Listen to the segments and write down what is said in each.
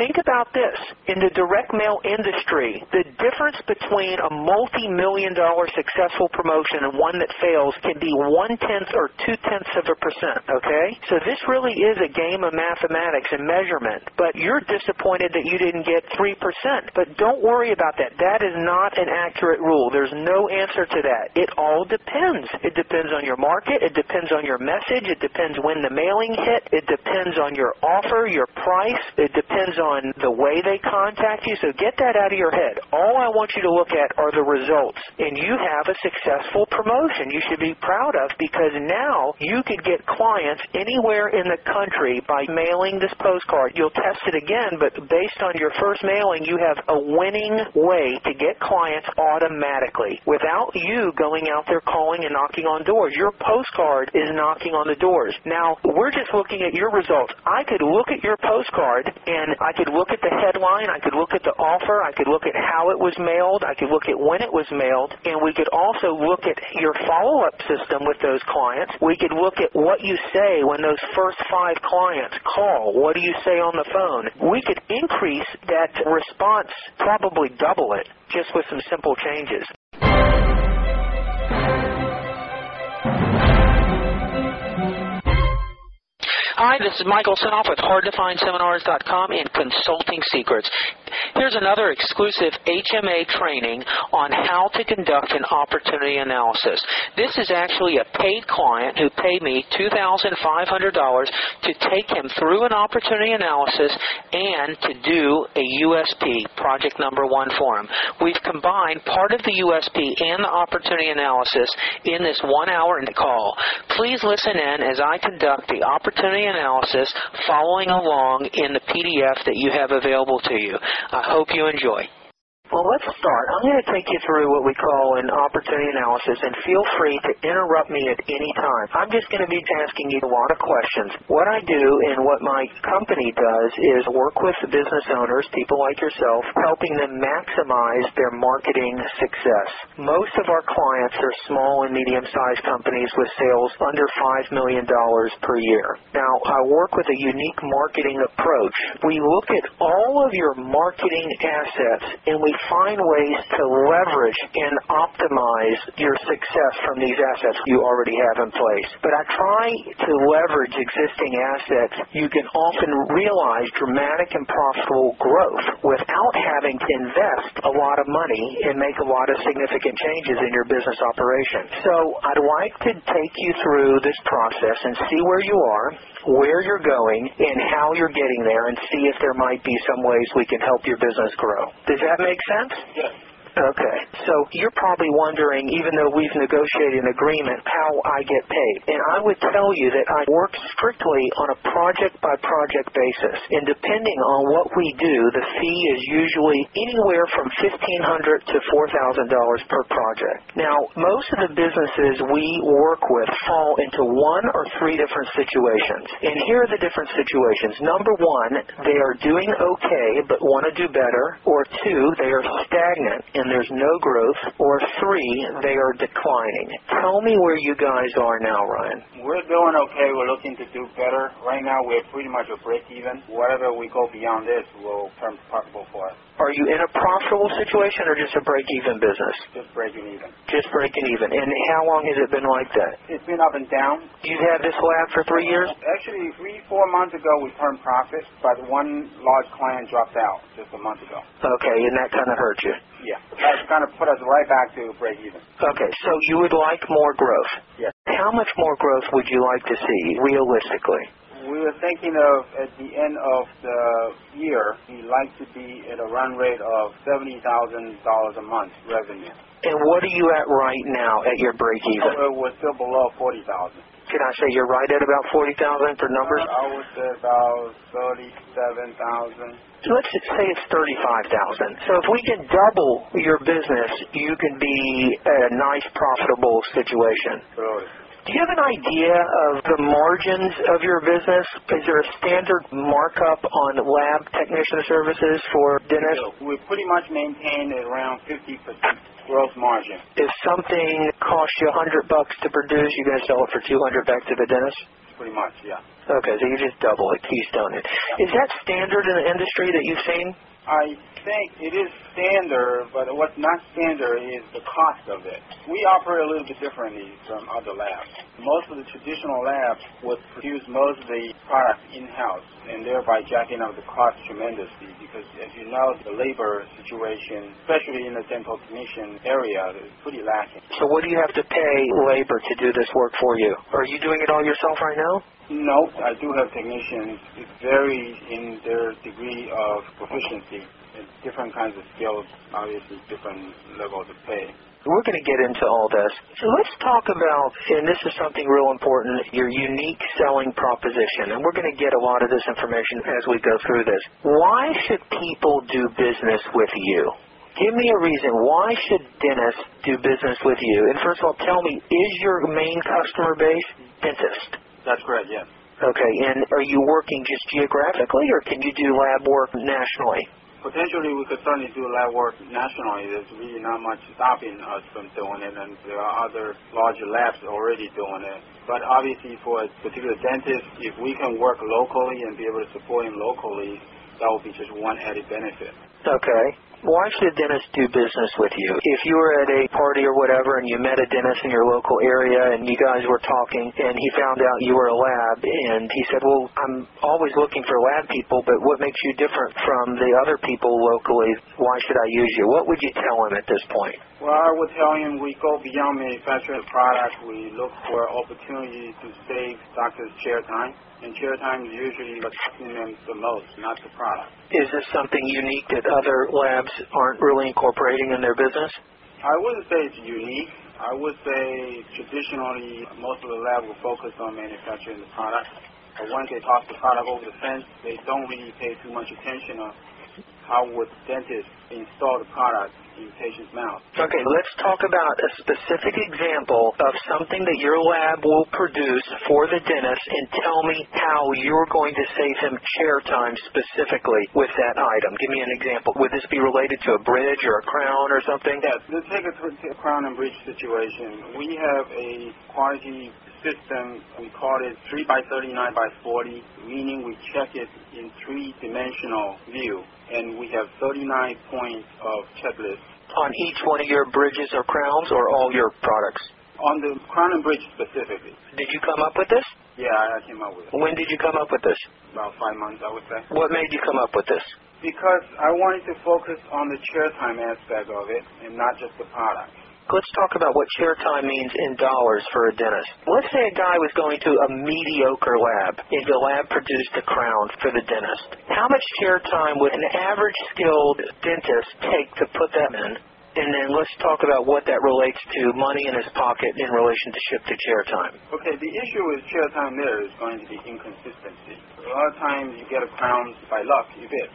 Think about this. In the direct mail industry, the difference between a multi-million-dollar successful promotion and one that fails can be 0.1 or 0.2%, okay? So this really is a game of mathematics and measurement, but you're disappointed that you didn't get 3%. But don't worry about that. That is not an accurate rule. There's no answer to that. It all depends. It depends on your market. It depends on your message. It depends when the mailing hit. It depends on your offer, your price. It depends on the way they contact you. So get that out of your head. All I want you to look at are the results. And you have a successful promotion you should be proud of, because now you could get clients anywhere in the country by mailing this postcard. You'll test it again, but based on your first mailing, you have a winning way to get clients automatically without you going out there calling and knocking on doors. Your postcard is knocking on the doors. Now, we're just looking at your results. I could look at your postcard, and I could look at the headline. I could look at the offer. I could look at how it was mailed. I could look at when it was mailed. And we could also look at your follow-up system with those clients. We could look at what you say when those first 5 clients call. What do you say on the phone? We could increase that response, probably double it, just with some simple changes. Hi, this is Michael Sinoff with HardToFindSeminars.com and Consulting Secrets. Here's another exclusive HMA training on how to conduct an opportunity analysis. This is actually a paid client who paid me $2,500 to take him through an opportunity analysis and to do a USP, project number 1 for him. We've combined part of the USP and the opportunity analysis in this 1 hour call. Please listen in as I conduct the opportunity analysis, following along in the PDF that you have available to you. I hope you enjoy. Well, let's start. I'm going to take you through what we call an opportunity analysis, and feel free to interrupt me at any time. I'm just going to be asking you a lot of questions. What I do and what my company does is work with business owners, people like yourself, helping them maximize their marketing success. Most of our clients are small and medium-sized companies with sales under $5 million per year. Now, I work with a unique marketing approach. We look at all of your marketing assets, and we find ways to leverage and optimize your success from these assets you already have in place. But I try to leverage existing assets. You can often realize dramatic and profitable growth without having to invest a lot of money and make a lot of significant changes in your business operation. So I'd like to take you through this process and see where you are, where you're going, and how you're getting there, and see if there might be some ways we can help your business grow. Does that make sense? Yes. Okay, so you're probably wondering, even though we've negotiated an agreement, how I get paid. And I would tell you that I work strictly on a project-by-project basis. And depending on what we do, the fee is usually anywhere from $1,500 to $4,000 per project. Now, most of the businesses we work with fall into 1 or 3 different situations. And here are the different situations. Number 1, they are doing okay but want to do better. Or 2, they are stagnant and there's no growth, or 3, they are declining. Tell me where you guys are now, Ryan. We're doing okay. We're looking to do better. Right now, we're pretty much a break-even. Whatever we go beyond this will turn profitable for us. Are you in a profitable situation or just a break-even business? Just breaking even. Just breaking even. And how long has it been like that? It's been up and down. You've had this lab for 3 years? Actually, 3-4 months ago, we turned profit, but one large client dropped out just a month ago. Okay, and that kind of hurt you? Yeah. That's kind of put us right back to break even. Okay, so you would like more growth? Yes. How much more growth would you like to see, realistically? We were thinking of, at the end of the year, we'd like to be at a run rate of $70,000 a month revenue. And what are you at right now at your break-even? We're still below $40,000. Can I say you're right at about $40,000 for numbers? I would say about $37,000. Let's just say it's $35,000. So if we can double your business, you can be at a nice, profitable situation. Really? Do you have an idea of the margins of your business? Is there a standard markup on lab technician services for dentists? We pretty much maintain around 50%. Gross margin. If something costs you $100 to produce, you're going to sell it for $200 back to the dentist? pretty much, yeah. Okay, so you just double it, keystone it. Yeah. Is that standard in the industry that you've seen? I think it is standard, but what's not standard is the cost of it. We operate a little bit differently from other labs. Most of the traditional labs would produce most of the products in-house, and thereby jacking up the cost tremendously because, as you know, the labor situation, especially in the dental technician area, is pretty lacking. So what do you have to pay labor to do this work for you? Are you doing it all yourself right now? No, I do have technicians. It varies in their degree of proficiency. It's different kinds of skills, obviously different levels of pay. We're going to get into all this. So let's talk about, and this is something real important, your unique selling proposition. And we're going to get a lot of this information as we go through this. Why should people do business with you? Give me a reason. Why should dentists do business with you? And first of all, tell me, is your main customer base dentists? That's correct, yes. Okay, and are you working just geographically, or can you do lab work nationally? Potentially, we could certainly do lab work nationally. There's really not much stopping us from doing it, and there are other larger labs already doing it. But obviously, for a particular dentist, if we can work locally and be able to support him locally, that would be just one added benefit. Okay. Why should dentists do business with you? If you were at a party or whatever and you met a dentist in your local area and you guys were talking and he found out you were a lab and he said, well, I'm always looking for lab people, but what makes you different from the other people locally? Why should I use you? What would you tell him at this point? Well, I would tell him we go beyond manufacturing products. We look for opportunities to save doctors chair time. And chair time is usually what's costing them the most, not the product. Is this something unique that other labs aren't really incorporating in their business? I wouldn't say it's unique. I would say traditionally most of the lab will focus on manufacturing the product. But once they toss the product over the fence, they don't really pay too much attention on how would dentists install the product in the patient's mouth. Okay, let's talk about a specific example of something that your lab will produce for the dentist and tell me how you're going to save him chair time specifically with that item. Give me an example. Would this be related to a bridge or a crown or something? Yes, let's take a crown and bridge situation. We have a quality system. We call it 3 by 39 by 40, meaning we check it in three-dimensional view, and we have 39 points of checklists. On each one of your bridges or crowns or all your products? On the crown and bridge specifically. Did you come up with this? Yeah, I came up with it. When did you come up with this? About 5 months, I would say. What made you come up with this? Because I wanted to focus on the chair time aspect of it and not just the product. Let's talk about what chair time means in dollars for a dentist. Let's say a guy was going to a mediocre lab, and the lab produced a crown for the dentist. How much chair time would an average skilled dentist take to put that in? And then let's talk about what that relates to money in his pocket in relationship to chair time. Okay, the issue with chair time there is going to be inconsistency. A lot of times you get a crown by luck, you bid.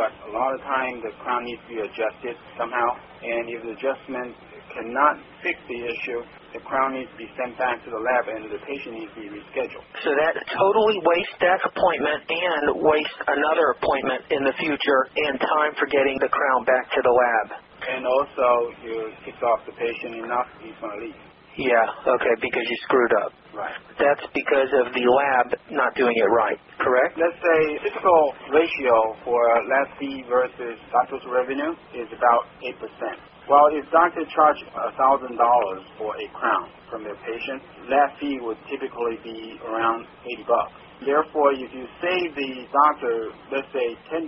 But a lot of times the crown needs to be adjusted somehow, and if the adjustment cannot fix the issue, the crown needs to be sent back to the lab and the patient needs to be rescheduled. So that totally wastes that appointment and wastes another appointment in the future and time for getting the crown back to the lab. And also, you kick off the patient enough, he's going to leave. Yeah, okay, because you screwed up. Right. That's because of the lab not doing it right, correct? Let's say typical ratio for lab fee versus doctor's revenue is about 8%. Well, if doctors charge $1,000 for a crown from their patient, that fee would typically be around $80. Therefore, if you save the doctor, let's say $10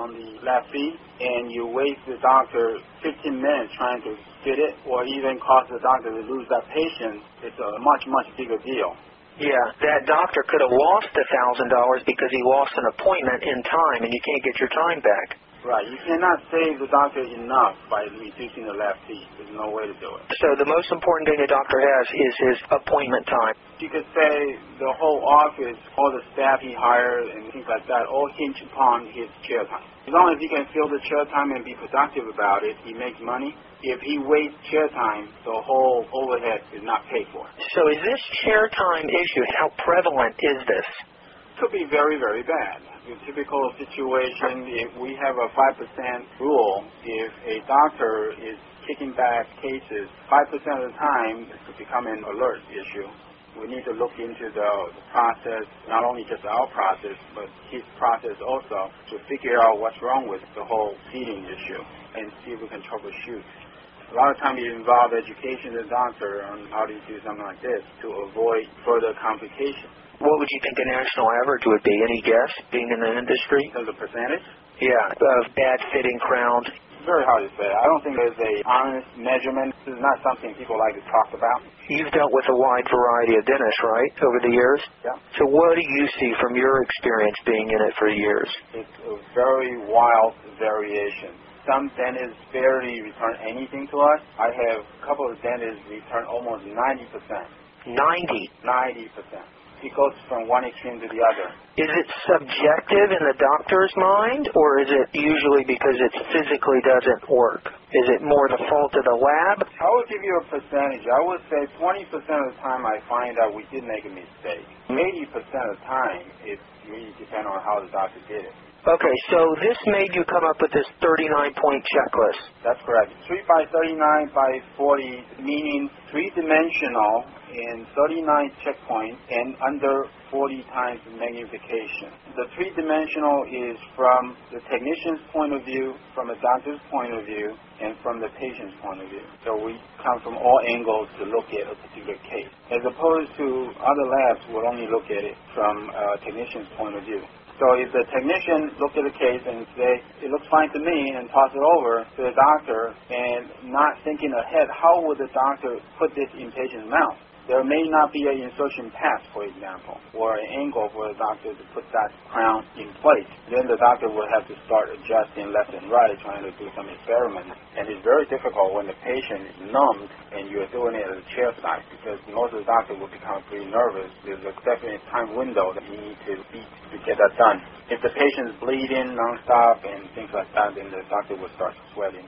on the lab fee, and you waste the doctor 15 minutes trying to fit it, or even cause the doctor to lose that patient, it's a much, much bigger deal. Yeah, that doctor could have lost $1,000 because he lost an appointment in time, and you can't get your time back. Right. You cannot save the doctor enough by reducing the lab fee. There's no way to do it. So the most important thing a doctor has is his appointment time. You could say the whole office, all the staff he hired and things like that, all hinge upon his chair time. As long as he can fill the chair time and be productive about it, he makes money. If he wastes chair time, the whole overhead is not paid for. So is this chair time issue, how prevalent is this? Could be very, very bad. Your typical situation, if we have a 5% rule, if a doctor is kicking back cases, 5% of the time it could become an alert issue. we need to look into the process, not only just our process, but his process also, to figure out what's wrong with the whole feeding issue and see if we can troubleshoot. A lot of times you involve education as a doctor on how do you do something like this to avoid further complications. What would you think the national average would be? Any guess, being in the industry? As a percentage? Yeah, of bad fitting crowns. Very hard to say. I don't think there's an honest measurement. This is not something people like to talk about. You've dealt with a wide variety of dentists, right, over the years? Yeah. So what do you see from your experience being in it for years? It's a very wild variation. Some dentists barely return anything to us. I have a couple of dentists return almost 90%. 90%? It goes from one extreme to the other. Is it subjective in the doctor's mind, or is it usually because it physically doesn't work? Is it more the fault of the lab? I would give you a percentage. I would say 20% of the time I find out we did make a mistake. 80% of the time, it really depends on how the doctor did it. Okay, so this made you come up with this 39-point checklist. That's correct. 3 by 39 by 40, meaning three-dimensional in 39 checkpoints and under 40 times magnification. The three-dimensional is from the technician's point of view, from a doctor's point of view, and from the patient's point of view. So we come from all angles to look at a particular case, as opposed to other labs will only look at it from a technician's point of view. So if the technician looked at a case and say, it looks fine to me, and toss it over to the doctor, and not thinking ahead, how would the doctor put this in patient's mouth? There may not be an insertion path, for example, or an angle for the doctor to put that crown in place. Then the doctor will have to start adjusting left and right, trying to do some experiments. And it's very difficult when the patient is numbed and you're doing it at a chair side, because most of the doctor will become pretty nervous. There's a definite time window that you need to beat to get that done. If the patient's bleeding nonstop and things like that, then the doctor will start sweating.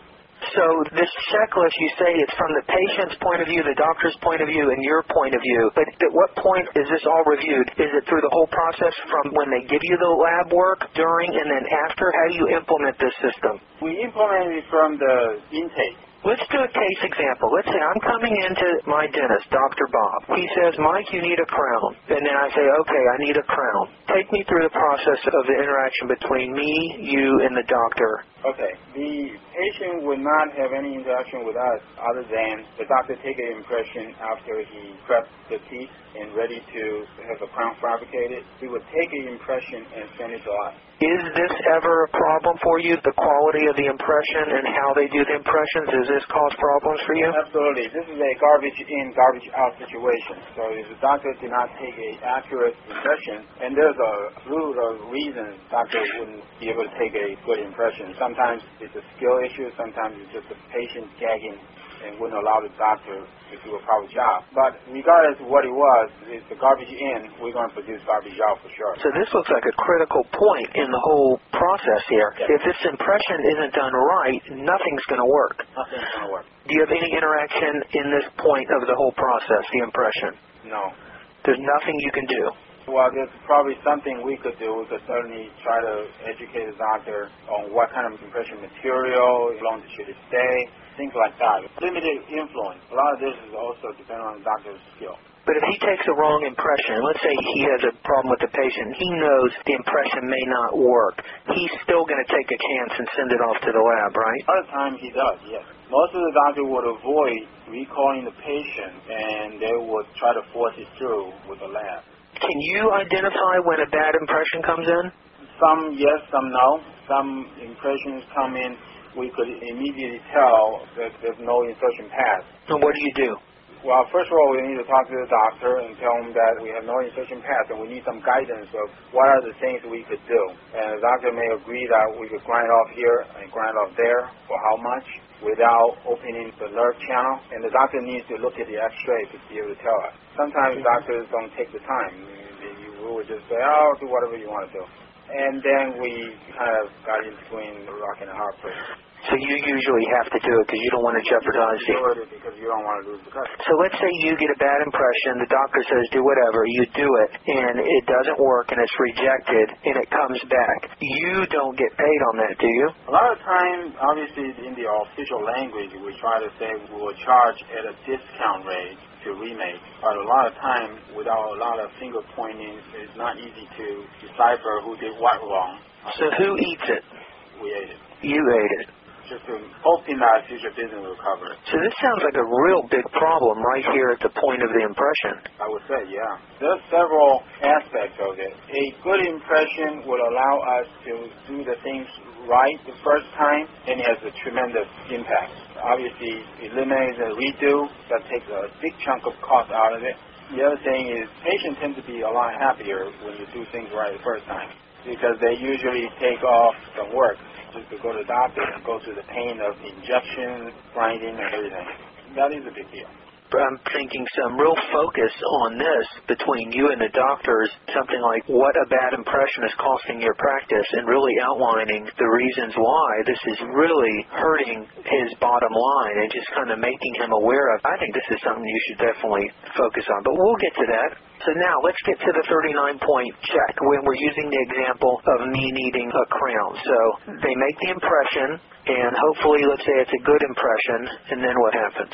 So this checklist, you say it's from the patient's point of view, the doctor's point of view, and your point of view. But at what point is this all reviewed? Is it through the whole process from when they give you the lab work, during, and then after? How do you implement this system? We implement it from the intake. Let's do a case example. Let's say I'm coming into my dentist, Dr. Bob. He says, Mike, you need a crown. And then I say, okay, I need a crown. Take me through the process of the interaction between me, you, and the doctor. Okay. The patient would not have any interaction with us other than the doctor take an impression after he prepped the teeth and ready to have the crown fabricated. He would take an impression and send it to us. Is this ever a problem for you, the quality of the impression and how they do the impressions? Does this cause problems for you? Absolutely. This is a garbage in, garbage out situation. So if the doctor did not take an accurate impression, and there's a slew of reasons doctors wouldn't be able to take a good impression. Sometimes it's a skill issue. Sometimes it's just a patient gagging and wouldn't allow the doctor to do a proper job. But regardless of what it was, it's the garbage in, we're going to produce garbage out for sure. So this looks like a critical point in the whole process here. Yes. If this impression isn't done right, nothing's going to work. Nothing's going to work. Do you have any interaction in this point of the whole process, the impression? No. There's nothing you can do. Well, there's probably something we could do. We could certainly try to educate the doctor on what kind of impression material, how long should it stay, things like that. Limited influence. A lot of this is also dependent on the doctor's skill. But if he takes a wrong impression, let's say he has a problem with the patient, he knows the impression may not work. He's still going to take a chance and send it off to the lab, right? A lot of times he does, yes. Most of the doctors would avoid recalling the patient, and they would try to force it through with the lab. Can you identify when a bad impression comes in? Some yes, some no. Some impressions come in, we could immediately tell that there's no insertion path. So what do you do? Well, first of all, we need to talk to the doctor and tell him that we have no insertion path and we need some guidance of what are the things we could do. And the doctor may agree that we could grind off here and grind off there for how much, without opening the nerve channel, and the doctor needs to look at the x-ray to be able to tell us. Sometimes doctors don't take the time. You will just say, oh, do whatever you want to do. And then we kind of got in between the rock and the hard place. So you usually have to do it because you don't want to jeopardize it. So let's say you get a bad impression. The doctor says do whatever. You do it, and it doesn't work, and it's rejected, and it comes back. You don't get paid on that, do you? A lot of times, obviously, in the official language, we try to say we will charge at a discount rate to remake. But a lot of time, without a lot of finger pointing, it's not easy to decipher who did what wrong. So who eats it? We ate it. You ate it. Just hoping that future business will recover. So this sounds like a real big problem right here at the point of the impression. I would say, yeah. There's several aspects of it. A good impression will allow us to do the things right the first time, and it has a tremendous impact. Obviously, eliminating the redo, that takes a big chunk of cost out of it. The other thing is patients tend to be a lot happier when you do things right the first time, because they usually take off the work just to go to the doctor and go through the pain of injection, grinding, and everything. That is a big deal. I'm thinking some real focus on this between you and the doctors, something like what a bad impression is costing your practice, and really outlining the reasons why this is really hurting his bottom line and just kind of making him aware of, I think this is something you should definitely focus on. But we'll get to that. So now let's get to the 39-point check when we're using the example of me needing a crown. So they make the impression, and hopefully, let's say it's a good impression, and then what happens?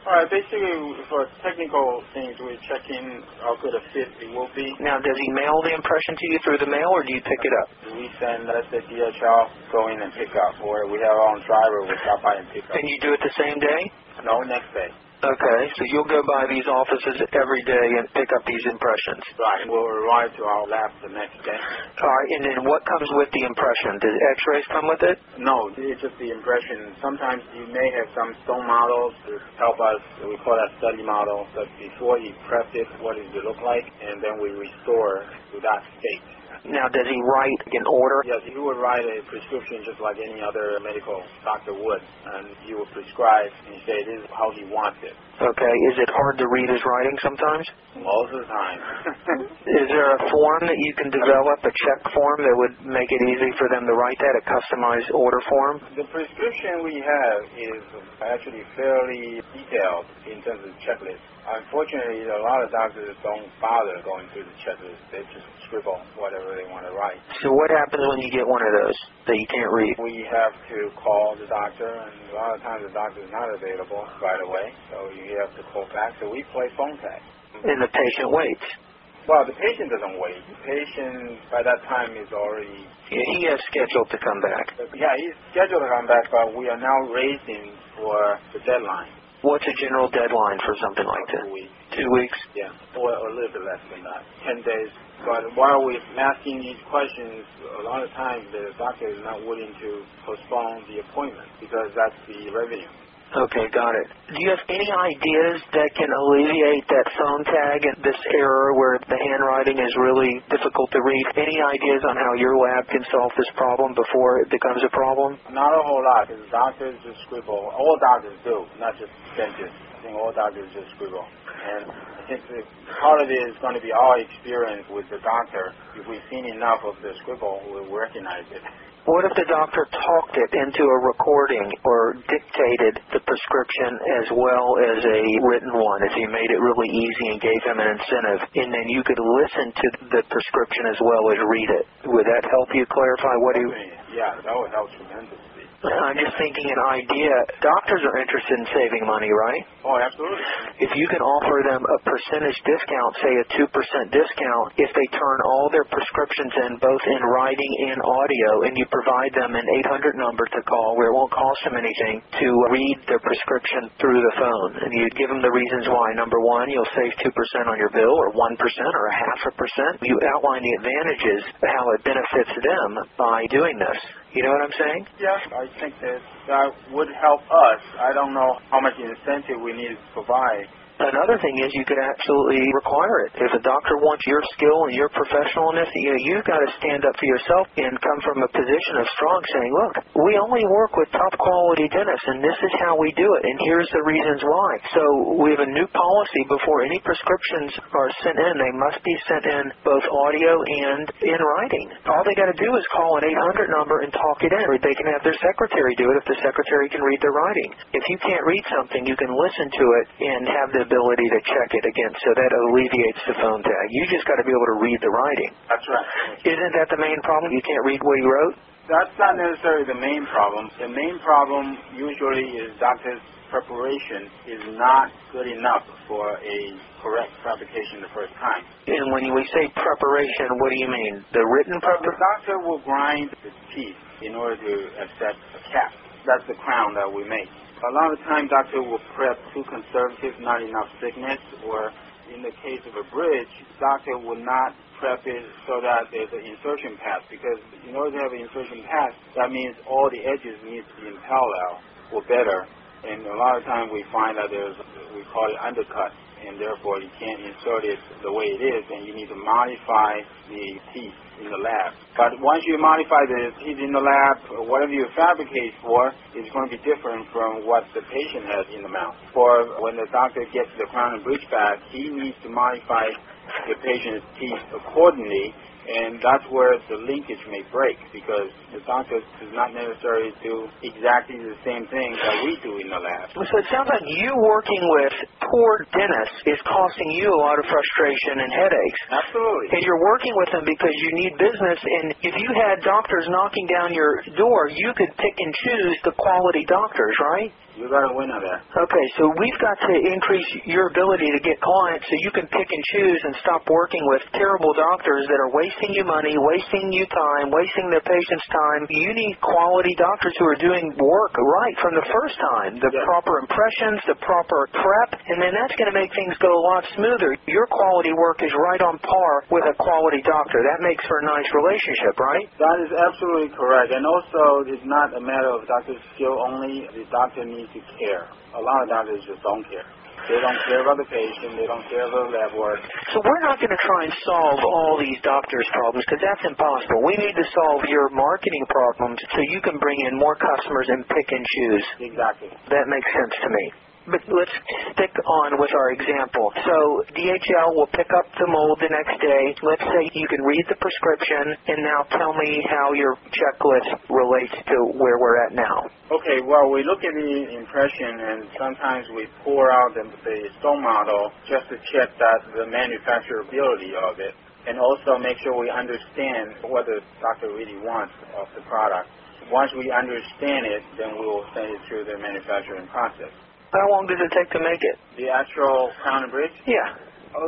All right, basically, for technical things, we're checking how good a fit it will be. Now, does he mail the impression to you through the mail, or do you pick it up? We send, let's say, DHL, go in and pick up, or we have our own driver, we stop by and pick up. And you do it the same day? No, next day. Okay, so you'll go by these offices every day and pick up these impressions. Right, we'll arrive to our lab the next day. All right, and then what comes with the impression? Does x-rays come with it? No, it's just the impression. Sometimes you may have some stone models to help us. We call that study model. But before you prep it, what does it look like? And then we restore to that state. Now, does he write an order? Yes, he would write a prescription just like any other medical doctor would, and he would prescribe and say this is how he wants it. Okay. Is it hard to read his writing sometimes? Most of the time. Is there a form that you can develop, a check form, that would make it easy for them to write that, a customized order form? The prescription we have is actually fairly detailed in terms of the checklist. Unfortunately, a lot of doctors don't bother going through the checklist. They just scribble whatever they want to write. So what happens when you get one of those that you can't read? We have to call the doctor, and a lot of times the doctor is not available right away, so you have to call back. So we play phone tag. And the patient waits. Well, the patient doesn't wait. The patient, by that time, is already... Yeah, he is scheduled to come back. Yeah, he's scheduled to come back, but we are now raising for the deadline. What's a general deadline for something like that? 2 weeks. 2 weeks? Yeah, or a little bit less than that, 10 days. But while we're asking these questions, a lot of times the doctor is not willing to postpone the appointment because that's the revenue. Okay, got it. Do you have any ideas that can alleviate that phone tag and this error where the handwriting is really difficult to read? Any ideas on how your lab can solve this problem before it becomes a problem? Not a whole lot, because doctors just scribble. All doctors do, not just dentists. I think all doctors just scribble. And I think part of it is going to be our experience with the doctor. If we've seen enough of the scribble, we'll recognize it. What if the doctor talked it into a recording or dictated the prescription as well as a written one, if he made it really easy and gave him an incentive, and then you could listen to the prescription as well as read it? Would that help you clarify what he... Yeah, that would help tremendously. I'm just thinking an idea. Doctors are interested in saving money, right? Oh, absolutely. If you can offer them a percentage discount, say a 2% discount, if they turn all their prescriptions in, both in writing and audio, and you provide them an 800 number to call where it won't cost them anything to read their prescription through the phone, and you give them the reasons why. Number one, you'll save 2% on your bill, or 1%, or 0.5%. You outline the advantages of how it benefits them by doing this. You know what I'm saying? Yeah, I think that would help us. I don't know how much incentive we need to provide. Another thing is you could absolutely require it. If a doctor wants your skill and your professionalness, you've got to stand up for yourself and come from a position of strong saying, look, we only work with top quality dentists, and this is how we do it, and here's the reasons why. So we have a new policy: before any prescriptions are sent in, they must be sent in both audio and in writing. All they got to do is call an 800 number and talk it in, or they can have their secretary do it if the secretary can read their writing. If you can't read something, you can listen to it and have the ability to check it again, so that alleviates the phone tag. You just got to be able to read the writing. That's right. Isn't that the main problem? You can't read what he wrote? That's not necessarily the main problem. The main problem usually is doctors' preparation is not good enough for a correct fabrication the first time. And when we say preparation, what do you mean? The written preparation? The doctor will grind his teeth in order to accept a cap. That's the crown that we make. A lot of time, doctor will prep too conservative, not enough thickness, or in the case of a bridge, doctor will not prep it so that there's an insertion path, because in order to have an insertion path, that means all the edges need to be in parallel or better. And a lot of times we find that there's, we call it undercut, and therefore you can't insert it the way it is, and you need to modify the teeth in the lab. But once you modify the teeth in the lab, whatever you fabricate for is going to be different from what the patient has in the mouth. Or when the doctor gets the crown and bridge back, he needs to modify the patient's teeth accordingly, and that's where the linkage may break, because the doctor does not necessarily do exactly the same thing that we do in the lab. So it sounds like you working with poor dentists is costing you a lot of frustration and headaches. Absolutely. And you're working with them because you need business, and if you had doctors knocking down your door, you could pick and choose the quality doctors, right? You got a winner there. Okay, so we've got to increase your ability to get clients so you can pick and choose and stop working with terrible doctors that are wasting you money, wasting you time, wasting their patients' time. You need quality doctors who are doing work right from the first time, the proper impressions, the proper prep, and then that's going to make things go a lot smoother. Your quality work is right on par with a quality doctor. That makes for a nice relationship, right? That is absolutely correct. And also, it's not a matter of doctor's skill only. The doctor needs to care. A lot of doctors just don't care. They don't care about the patient. They don't care about lab work. So we're not going to try and solve all these doctors' problems, because that's impossible. We need to solve your marketing problems so you can bring in more customers and pick and choose. Exactly. That makes sense to me. But let's stick on with our example. So DHL will pick up the mold the next day. Let's say you can read the prescription, and now tell me how your checklist relates to where we're at now. Okay, well, we look at the impression, and sometimes we pour out the stone model just to check that the manufacturability of it, and also make sure we understand what the doctor really wants of the product. Once we understand it, then we will send it through the manufacturing process. How long does it take to make it? The actual crown and bridge? Yeah.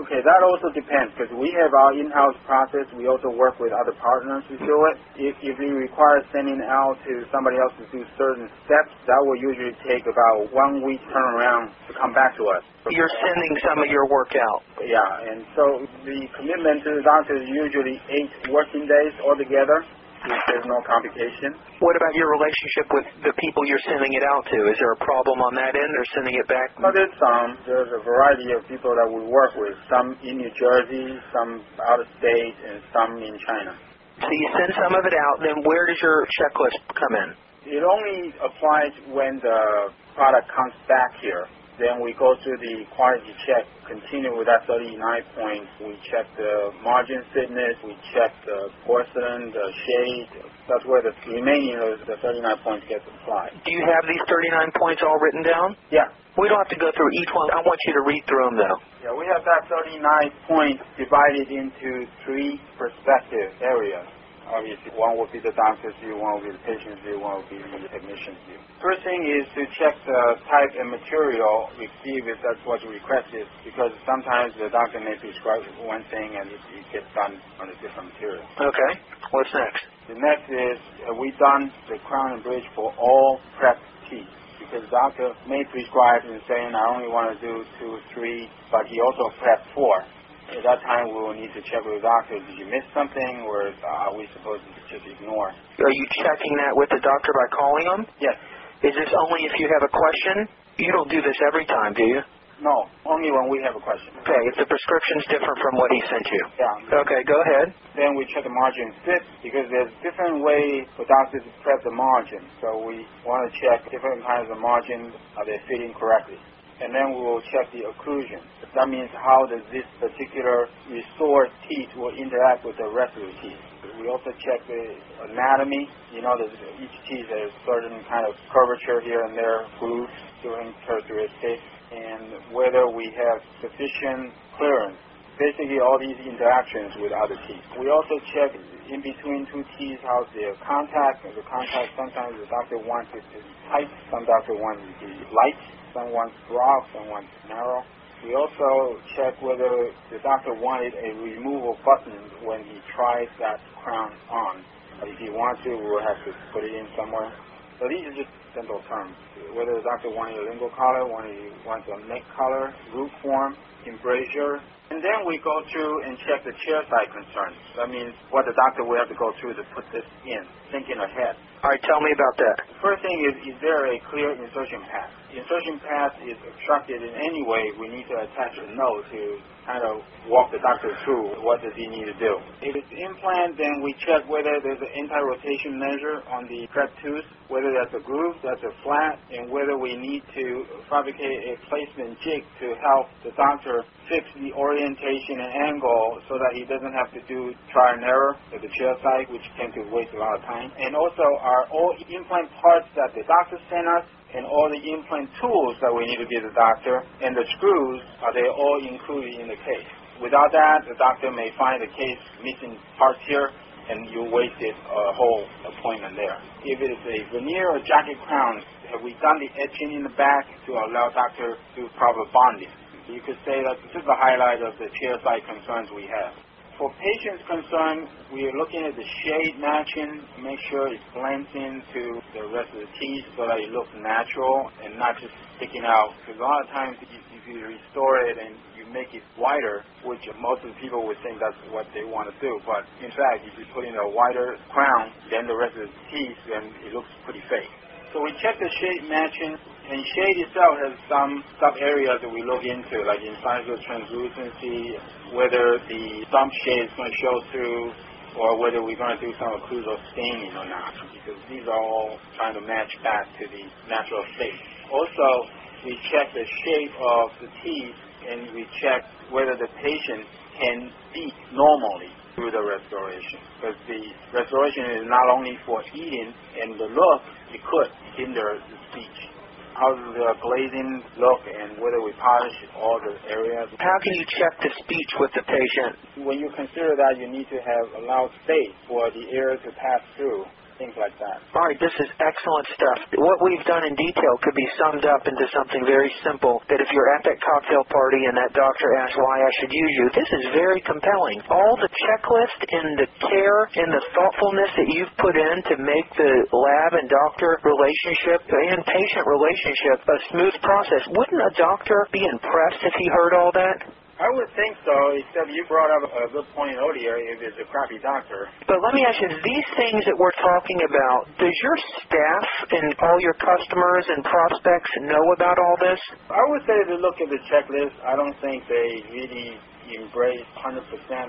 Okay, that also depends, because we have our in-house process. We also work with other partners to do it. If it requires sending out to somebody else to do certain steps, that will usually take about 1 week turnaround to come back to us. You're sending some of your work out. Yeah, and so the commitment to the doctor is usually 8 working days altogether. There's no complication. What about your relationship with the people you're sending it out to? Is there a problem on that end, or sending it back? Well, there's some. There's a variety of people that we work with, some in New Jersey, some out of state, and some in China. So you send some of it out, then where does your checklist come in? It only applies when the product comes back here. Then we go through the quality check, continue with that 39 points. We check the margin thickness. We check the porcelain, the shade. That's where the remaining of the 39 points gets applied. Do you have these 39 points all written down? Yeah. We don't have to go through each one. I want you to read through them, though. Yeah, we have that 39 points divided into 3 perspective areas. Obviously, one will be the doctor's view, one will be the patient's view, one will be the technician's view. First thing is to check the type and material, we see if that's what you requested, because sometimes the doctor may prescribe one thing and it gets done on a different material. Okay. What's next? The next is, have we done the crown and bridge for all prep teeth? Because the doctor may prescribe and saying, I only want to do 2, 3, but he also prepped 4. At that time, we will need to check with the doctor. Did you miss something, or are we supposed to just ignore? Are you checking that with the doctor by calling them? Yes. Is this only if you have a question? You don't do this every time, do you? No, only when we have a question. Okay, if the prescription's different from what he sent you. Yeah. Okay, go ahead. Then we check the margin fit, because there's different ways for doctors to prep the margin. So we want to check different kinds of margin. Are they fitting correctly? And then we will check the occlusion. That means how does this particular restored teeth will interact with the rest of the teeth. We also check the anatomy. You know, each teeth has certain kind of curvature here and there, grooves, doing characteristics, and whether we have sufficient clearance basically all these interactions with other Ts. We also check in between two Ts how their contact, and the contact sometimes the doctor wants it to be tight, some doctor wants it to be light, some wants broad, some wants narrow. We also check whether the doctor wanted a removal button when he tries that crown on. If he wants to, we'll have to put it in somewhere. So these are just dental terms. Whether the doctor wanted a lingual collar, wants a neck collar, root form, embrasure. And then we go through and check the chair side concerns. That means what the doctor will have to go through to put this in, thinking ahead. All right, tell me about that. The first thing is there a clear insertion path? The insertion path is obstructed in any way. We need to attach a note to kind of walk the doctor through what does he need to do. If it's implant, then we check whether there's an anti-rotation measure on the prep tooth, whether that's a groove, that's a flat, and whether we need to fabricate a placement jig to help the doctor fix the orientation and angle so that he doesn't have to do trial and error at the chair side, which tends to waste a lot of time. And also, are all implant parts that the doctor sent us and all the implant tools that we need to give the doctor and the screws, are they all included in the case? Without that, the doctor may find the case missing parts here, and you wasted a whole appointment there. If it is a veneer or jacket crown, have we done the etching in the back to allow doctor to do proper bonding? You could say that this is the highlight of the chair side concerns we have. For patients concerned, we are looking at the shade matching, make sure it blends into the rest of the teeth so that it looks natural and not just sticking out. Because a lot of times if you restore it and you make it wider, which most of the people would think that's what they want to do, but in fact, if you put in a wider crown than the rest of the teeth, then it looks pretty fake. So we check the shade matching, and shade itself has some sub-areas that we look into, like incisor translucency, whether the stump shade is going to show through, or whether we're going to do some occlusal staining or not, because these are all trying to match back to the natural state. Also, we check the shape of the teeth, and we check whether the patient can eat normally through the restoration, because the restoration is not only for eating and the look, it could hinder the speech. How does the glazing look and whether we polish all the areas? How can you check the speech with the patient? When you consider that, you need to have allowed space for the air to pass through, things like that. All right, this is excellent stuff. What we've done in detail could be summed up into something very simple, that if you're at that cocktail party and that doctor asks why I should use you, this is very compelling. All the checklist and the care and the thoughtfulness that you've put in to make the lab and doctor relationship and patient relationship a smooth process. Wouldn't a doctor be impressed if he heard all that? I would think so, except you brought up a good point earlier if it's a crappy doctor. But let me ask you, these things that we're talking about, does your staff and all your customers and prospects know about all this? I would say to look at the checklist. I don't think they really embrace 100%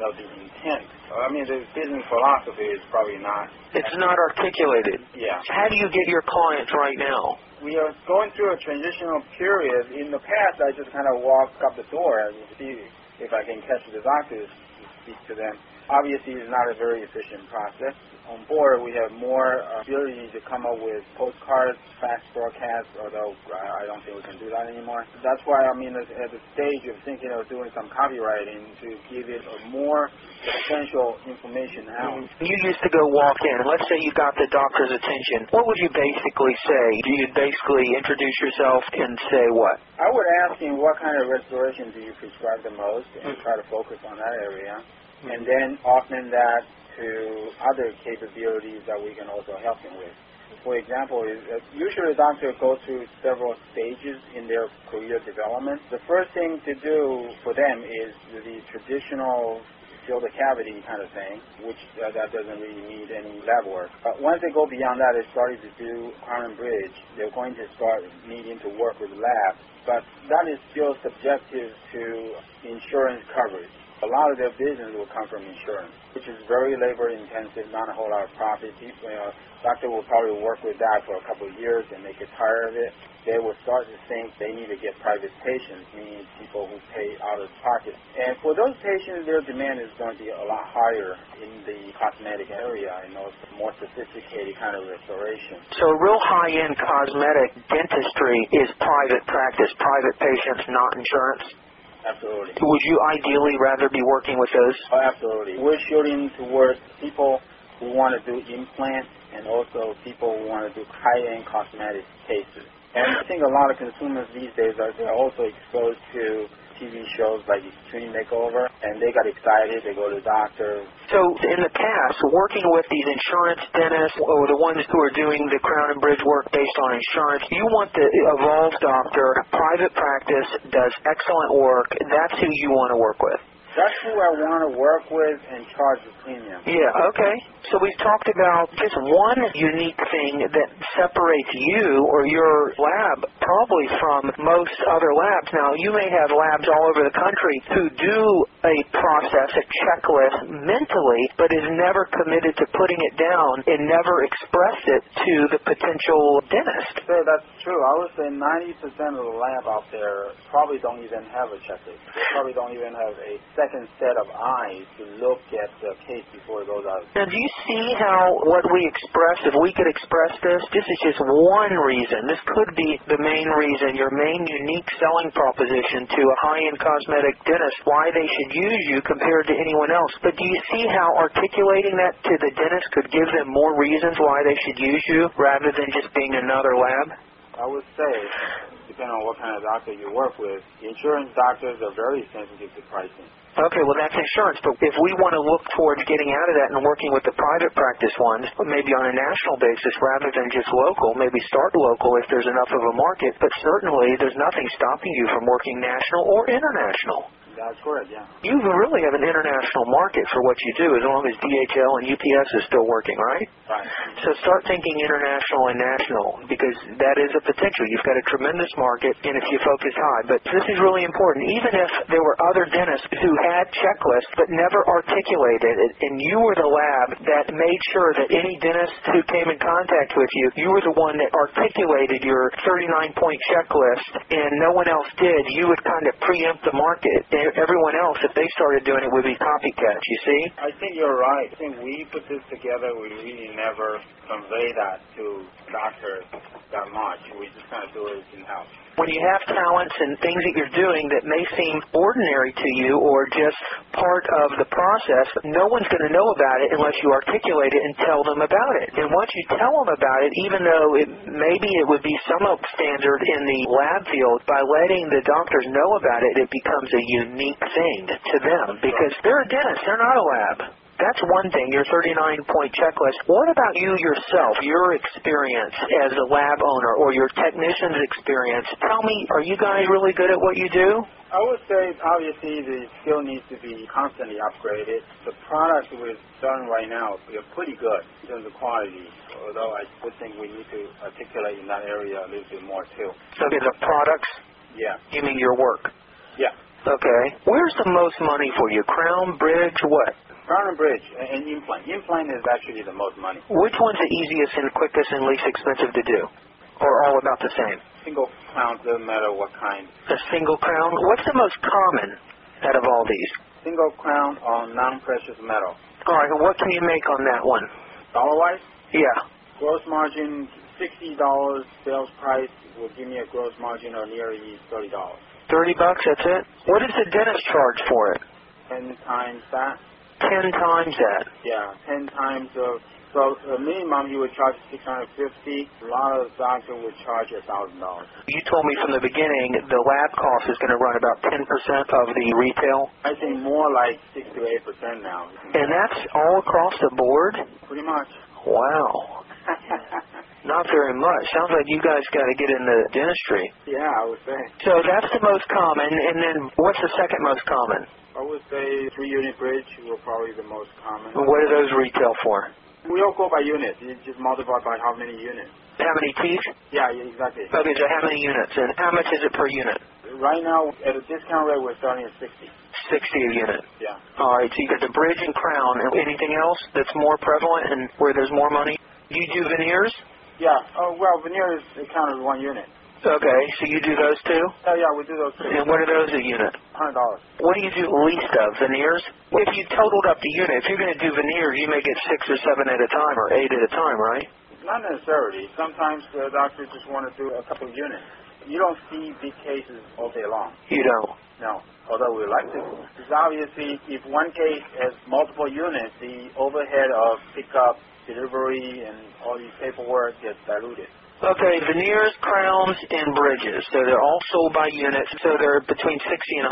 of the intent. I mean, the business philosophy is probably not. It's not articulated. Yeah. How do you get your clients right now? We are going through a transitional period. In the past, I just kind of walked up the door and see if I can catch the doctors to speak to them. Obviously, it's not a very efficient process. On board, we have more ability to come up with postcards, fax broadcasts, although I don't think we can do that anymore. That's why I'm at the stage of thinking of doing some copywriting to give it a more essential information out. You used to go walk in. Let's say you got the doctor's attention. What would you basically say? You'd basically introduce yourself and say what? I would ask him what kind of restoration do you prescribe the most and try to focus on that area. And then augment that to other capabilities that we can also help them with. For example, usually a doctor goes through several stages in their career development. The first thing to do for them is the traditional fill the cavity kind of thing, which that doesn't really need any lab work. But once they go beyond that, they started to do crown and bridge. They're going to start needing to work with lab, but that is still subjective to insurance coverage. A lot of their business will come from insurance, which is very labor-intensive, not a whole lot of profit. Doctor will probably work with that for a couple of years, and they get tired of it. They will start to think they need to get private patients, meaning people who pay out of pocket. And for those patients, their demand is going to be a lot higher in the cosmetic area, and also more sophisticated kind of restoration. So real high-end cosmetic dentistry is private practice, private patients, not insurance? Absolutely. Would you ideally rather be working with those? Oh, absolutely. We're shooting towards people who want to do implants and also people who want to do high-end cosmetic cases. And I think a lot of consumers these days are also exposed to TV shows like Extreme Makeover, and they got excited, they go to the doctor. So in the past, working with these insurance dentists or the ones who are doing the crown and bridge work based on insurance, you want the evolved doctor, private practice, does excellent work. That's who you want to work with. That's who I want to work with and charge the premium. Yeah, okay. So we've talked about just one unique thing that separates you or your lab probably from most other labs. Now, you may have labs all over the country who do a process, a checklist mentally, but is never committed to putting it down and never expressed it to the potential dentist. Sure, that's true. I would say 90% of the lab out there probably don't even have a checklist. They probably don't even have a second set of eyes to look at the case before it goes out. Now, do you see how what we express, if we could express this is just one reason. This could be the main reason, your main unique selling proposition to a high-end cosmetic dentist, why they should use you compared to anyone else. But do you see how articulating that to the dentist could give them more reasons why they should use you rather than just being another lab? I would say, depending on what kind of doctor you work with, insurance doctors are very sensitive to pricing. Okay, well, that's insurance, but if we want to look towards getting out of that and working with the private practice ones, maybe on a national basis rather than just local, maybe start local if there's enough of a market, but certainly there's nothing stopping you from working national or international. That's correct, yeah. You really have an international market for what you do as long as DHL and UPS is still working, right? Right. So start thinking international and national because that is a potential. You've got a tremendous market, and if you focus high. But this is really important. Even if there were other dentists who had checklists but never articulated it, and you were the lab that made sure that any dentist who came in contact with you, you were the one that articulated your 39-point checklist, and no one else did, you would kind of preempt the market. Everyone else, if they started doing it, would be copycats, you see? I think you're right. I think we put this together. We really never convey that to doctors that much. We just kind of do it in-house. When you have talents and things that you're doing that may seem ordinary to you or just part of the process, no one's going to know about it unless you articulate it and tell them about it. And once you tell them about it, even though maybe it would be somewhat standard in the lab field, by letting the doctors know about it, it becomes a unique thing to them because they're a dentist, they're not a lab. That's one thing, your 39-point checklist. What about you yourself, your experience as a lab owner or your technician's experience? Tell me, are you guys really good at what you do? I would say, obviously, the skill needs to be constantly upgraded. The product we're selling right now, we are pretty good in terms of quality, although I would think we need to articulate in that area a little bit more, too. Okay, the products? Yeah. You mean your work? Yeah. Okay. Where's the most money for you? Crown, bridge, what? Crown and bridge and implant. Implant is actually the most money. Which one's the easiest and quickest and least expensive to do? Or all about the same? Single crown, doesn't matter what kind. A single crown? What's the most common out of all these? Single crown on non-precious metal. All right, and what can you make on that one? Dollar-wise? Yeah. Gross margin, $60. Sales price will give me a gross margin of nearly $30. $30, that's it? What does the dentist charge for it? 10 times that. 10 times that. Yeah, 10 times of. So the minimum you would charge $650. A lot of doctors would charge $1,000. You told me from the beginning the lab cost is going to run about 10% of the retail. I think more like 6 to 8% now. And that's all across the board. Pretty much. Wow. Not very much. Sounds like you guys got to get into dentistry. Yeah, I would say. So that's the most common, and then what's the second most common? I would say 3-unit bridge were probably the most common. What do those retail for? We all go by units. You just multiply by how many units. How many teeth? Yeah, exactly. Okay, so how many units, and how much is it per unit? Right now, at a discount rate, we're starting at 60. 60 a unit. Yeah. All right, so you got the bridge and crown. Anything else that's more prevalent and where there's more money? You do veneers? Yeah. Oh, well, veneers count as one unit. Okay, so you do those too? Oh, yeah, we do those too. And what are those a unit? $100. What do you do least of, veneers? If you totaled up the unit, if you're going to do veneers, you may get 6 or 7 at a time or 8 at a time, right? Not necessarily. Sometimes the doctors just want to do a couple of units. You don't see big cases all day long. You don't. No, although we like to. Because obviously, if one case has multiple units, the overhead of pickup, delivery, and all these paperwork gets diluted. Okay, veneers, crowns, and bridges. So they're all sold by units. So they're between $60 and $100.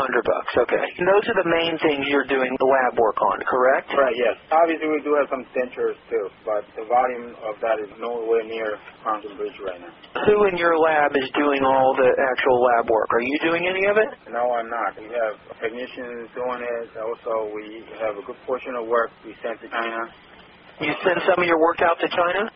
Okay. And those are the main things you're doing the lab work on, correct? Right. Yes. Obviously, we do have some dentures too, but the volume of that is nowhere near crowns and bridges right now. Who in your lab is doing all the actual lab work? Are you doing any of it? No, I'm not. We have technicians doing it. Also, we have a good portion of work we send to China. You send some of your work out to China?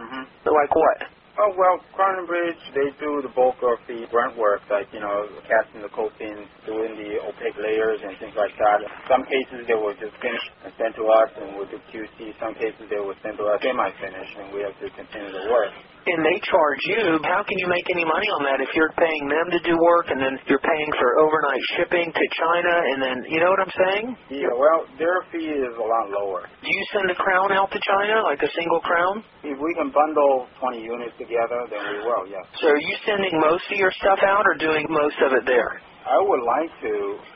Mm-hmm. Like what? Oh, well, Crown and Bridge, they do the bulk of the grunt work, like, you know, casting the coatings, doing the opaque layers and things like that. In some cases, they will just finish and send to us, and we'll do QC. Some cases, they will send to us semi-finish, and we have to continue the work. And they charge you. How can you make any money on that if you're paying them to do work, and then you're paying for overnight shipping to China, and then, you know what I'm saying? Yeah, well, their fee is a lot lower. Do you send a crown out to China, like a single crown? If we can bundle 20 units together, then we will, yes. So are you sending most of your stuff out or doing most of it there? I would like to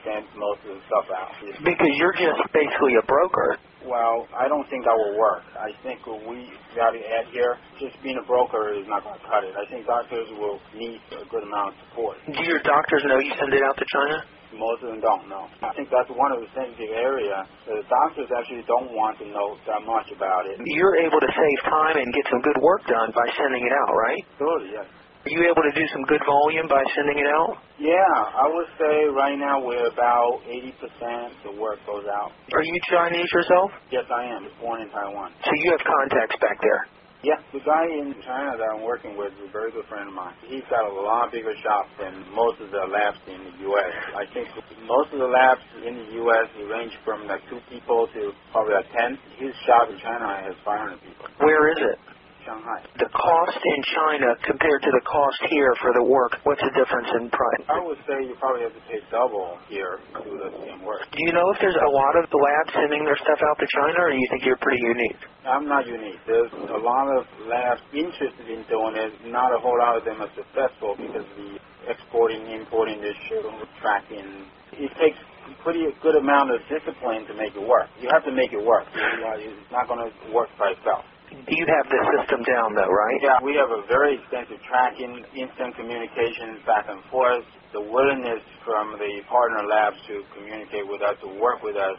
send most of the stuff out. Yes. Because you're just basically a broker. Well, I don't think that will work. I think what we got to add here, just being a broker is not going to cut it. I think doctors will need a good amount of support. Do your doctors know you send it out to China? Most of them don't know. I think that's one of the sensitive areas. The doctors actually don't want to know that much about it. You're able to save time and get some good work done by sending it out, right? Absolutely, yes. Are you able to do some good volume by sending it out? Yeah, I would say right now we're about 80% the work goes out. Are you Chinese yourself? Yes, I am. I was born in Taiwan. So you have contacts back there? Yeah, the guy in China that I'm working with is a very good friend of mine. He's got a lot bigger shop than most of the labs in the U.S. I think most of the labs in the U.S. range from like 2 people to probably like 10. His shop in China has 500 people. Where is it? Shanghai. The cost in China compared to the cost here for the work, what's the difference in price? I would say you probably have to pay double here to do the same work. Do you know if there's a lot of labs sending their stuff out to China, or do you think you're pretty unique? I'm not unique. There's a lot of labs interested in doing it. Not a whole lot of them are successful because the exporting, importing, the shipping, tracking, it takes pretty good amount of discipline to make it work. You have to make it work. It's not going to work by itself. You have the system down, though, right? Yeah, we have a very extensive tracking, instant communications back and forth, the willingness from the partner labs to communicate with us, to work with us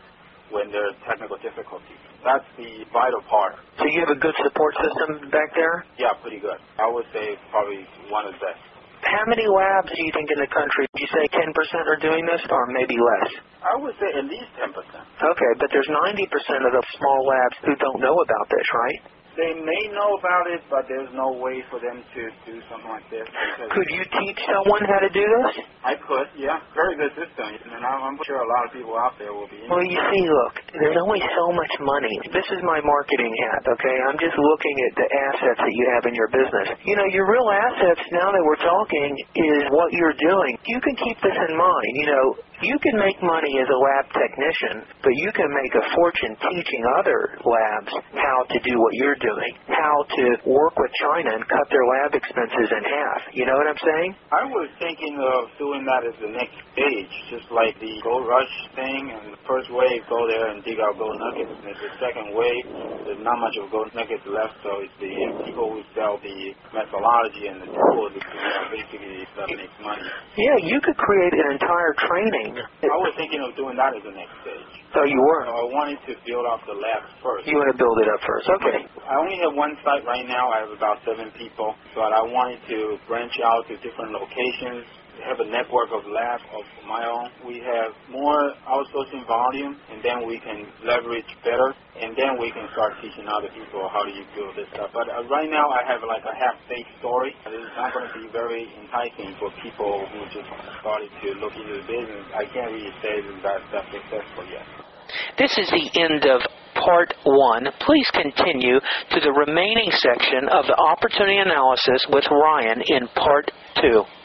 when there are technical difficulties. That's the vital part. So you have a good support system back there? Yeah, pretty good. I would say probably one of the best. How many labs do you think in the country, do you say 10% are doing this or maybe less? I would say at least 10%. Okay, but there's 90% of the small labs who don't know about this, right? They may know about it, but there's no way for them to do something like this. Could you teach someone how to do this? I could, yeah. Very good system. And I'm sure a lot of people out there will be interested. Well, you see, look, there's only so much money. This is my marketing hat, okay? I'm just looking at the assets that you have in your business. You know, your real assets, now that we're talking, is what you're doing. You can keep this in mind. You know, you can make money as a lab technician, but you can make a fortune teaching other labs how to do what you're doing. How to work with China and cut their lab expenses in half. You know what I'm saying? I was thinking of doing that as the next stage, just like the gold rush thing. And the first wave, go there and dig out gold nuggets. And the second wave, there's not much of gold nuggets left, so it's the people who sell the methodology and the tools that basically stuff makes money. Yeah, you could create an entire training. I was thinking of doing that as the next stage. So you were? So I wanted to build up the lab first. You want to build it up first. Okay. I only have one site right now. I have about 7 people, but I wanted to branch out to different locations, have a network of labs of my own. We have more outsourcing volume, and then we can leverage better, and then we can start teaching other people how do you do this stuff. But right now I have like a half-baked story. It's not going to be very enticing for people who just started to look into the business. I can't really say that that's successful yet. This is the end of Part 1. Please continue to the remaining section of the opportunity analysis with Ryan in Part 2.